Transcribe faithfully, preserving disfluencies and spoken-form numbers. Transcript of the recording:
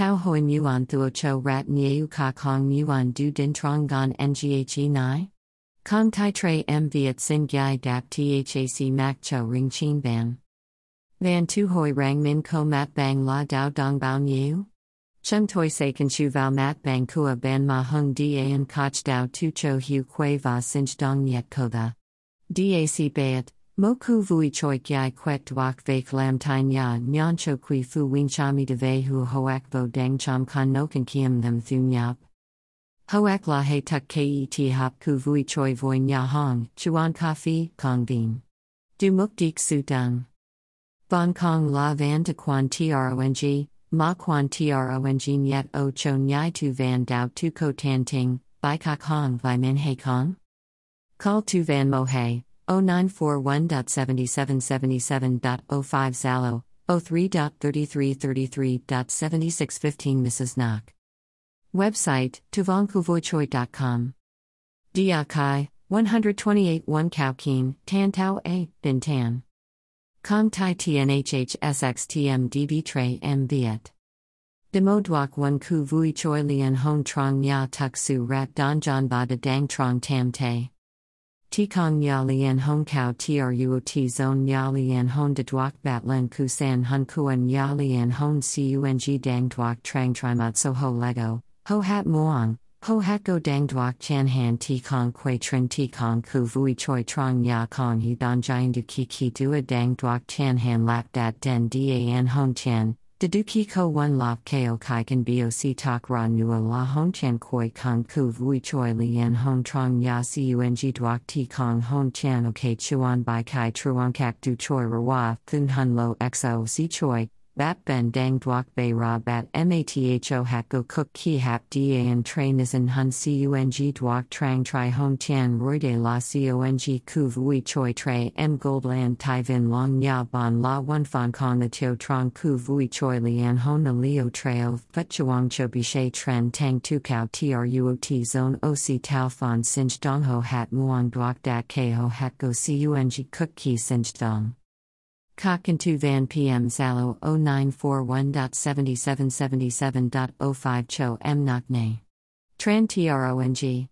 Cao hoi muon thuo cho rat nieu kak hong muon du din trong gon nghe nai. Kong tai tre m viet sin gai dap thac mak cho ring chin ban. Van tu hoi rang min ko mat bang la dao dong bao nieu. Chung toi se kan chu vao mat bang kua ban ma hung dan koch dao tu cho hu quay va sinch dong nyet ko da. Dac bayet. Moku vui choi gyai quet duak vek lam tine ya nyan cho kui fu wing chami de ve hu hoak vo dang cham kan no kan kiem them thu nyap. Hoak la he tuk ket hop ku vui choi voi nya hong, chuan kafi, kong bean. Du muk dik su dung. Bon kong la van de quan trong, ma quan trong nyet o cho nyai tu van dao tu ko tan ting, bai kak hong vi min he kong. Call tu van mo he. zero nine four one dot seven seven seven seven dot zero five Zalo, zero three dot three three three three dot seven six one five Missus Nak. Website, tuvongkuvoichoi dot com. Dia Kai, one twenty-eight one Cao Keen, Tan Tao A, Bin Tan. Kong Tai TNHHSXTMDB Tre M Viet. Demo Duoc One Ku Vui Choi Lien Hong Trong Ya Tuk Su Rat Don John Ba De Dang Trong Tam Te. Ti kong ya lian hong kao truot zone ya lian hong de duok bat len kusan hun kuan ya lian hong cung dang duok trang trimat so ho lego, ho hat muang, ho hat go dang duok chan han ti kong quay trin ti kong ku vui choi trong ya kong he don jian du ki ki dua dang duok chan han lap dat den dan hong chan, de du ki ko one lap ko kai kan boc tak ra nua la hong chan koi kong ku vui choi lian hong trong ya cung duok ti kong hong chan ok chuan bai kai truan kak du choi rawa thun hun lo xo si choi, bat ben dang duok bei ra bat matho hat go cook ki hap dan train nisen hun cung duok trang tri hong chan roi de la cung ku vui choi tre m goldland tai vin long ya ban la one fan kong the teo trong ku vui choi lian hon na leo treo fut chuang cho bi she tren tang tu kao truot zone oc tao fan sinch dong ho hat muang duok dat ke ho hat go cung cook ki sinch dong. Kak into van pm zalo zero nine four one dot seven seven seven seven dot zero five cho m nok ne. Tran trong.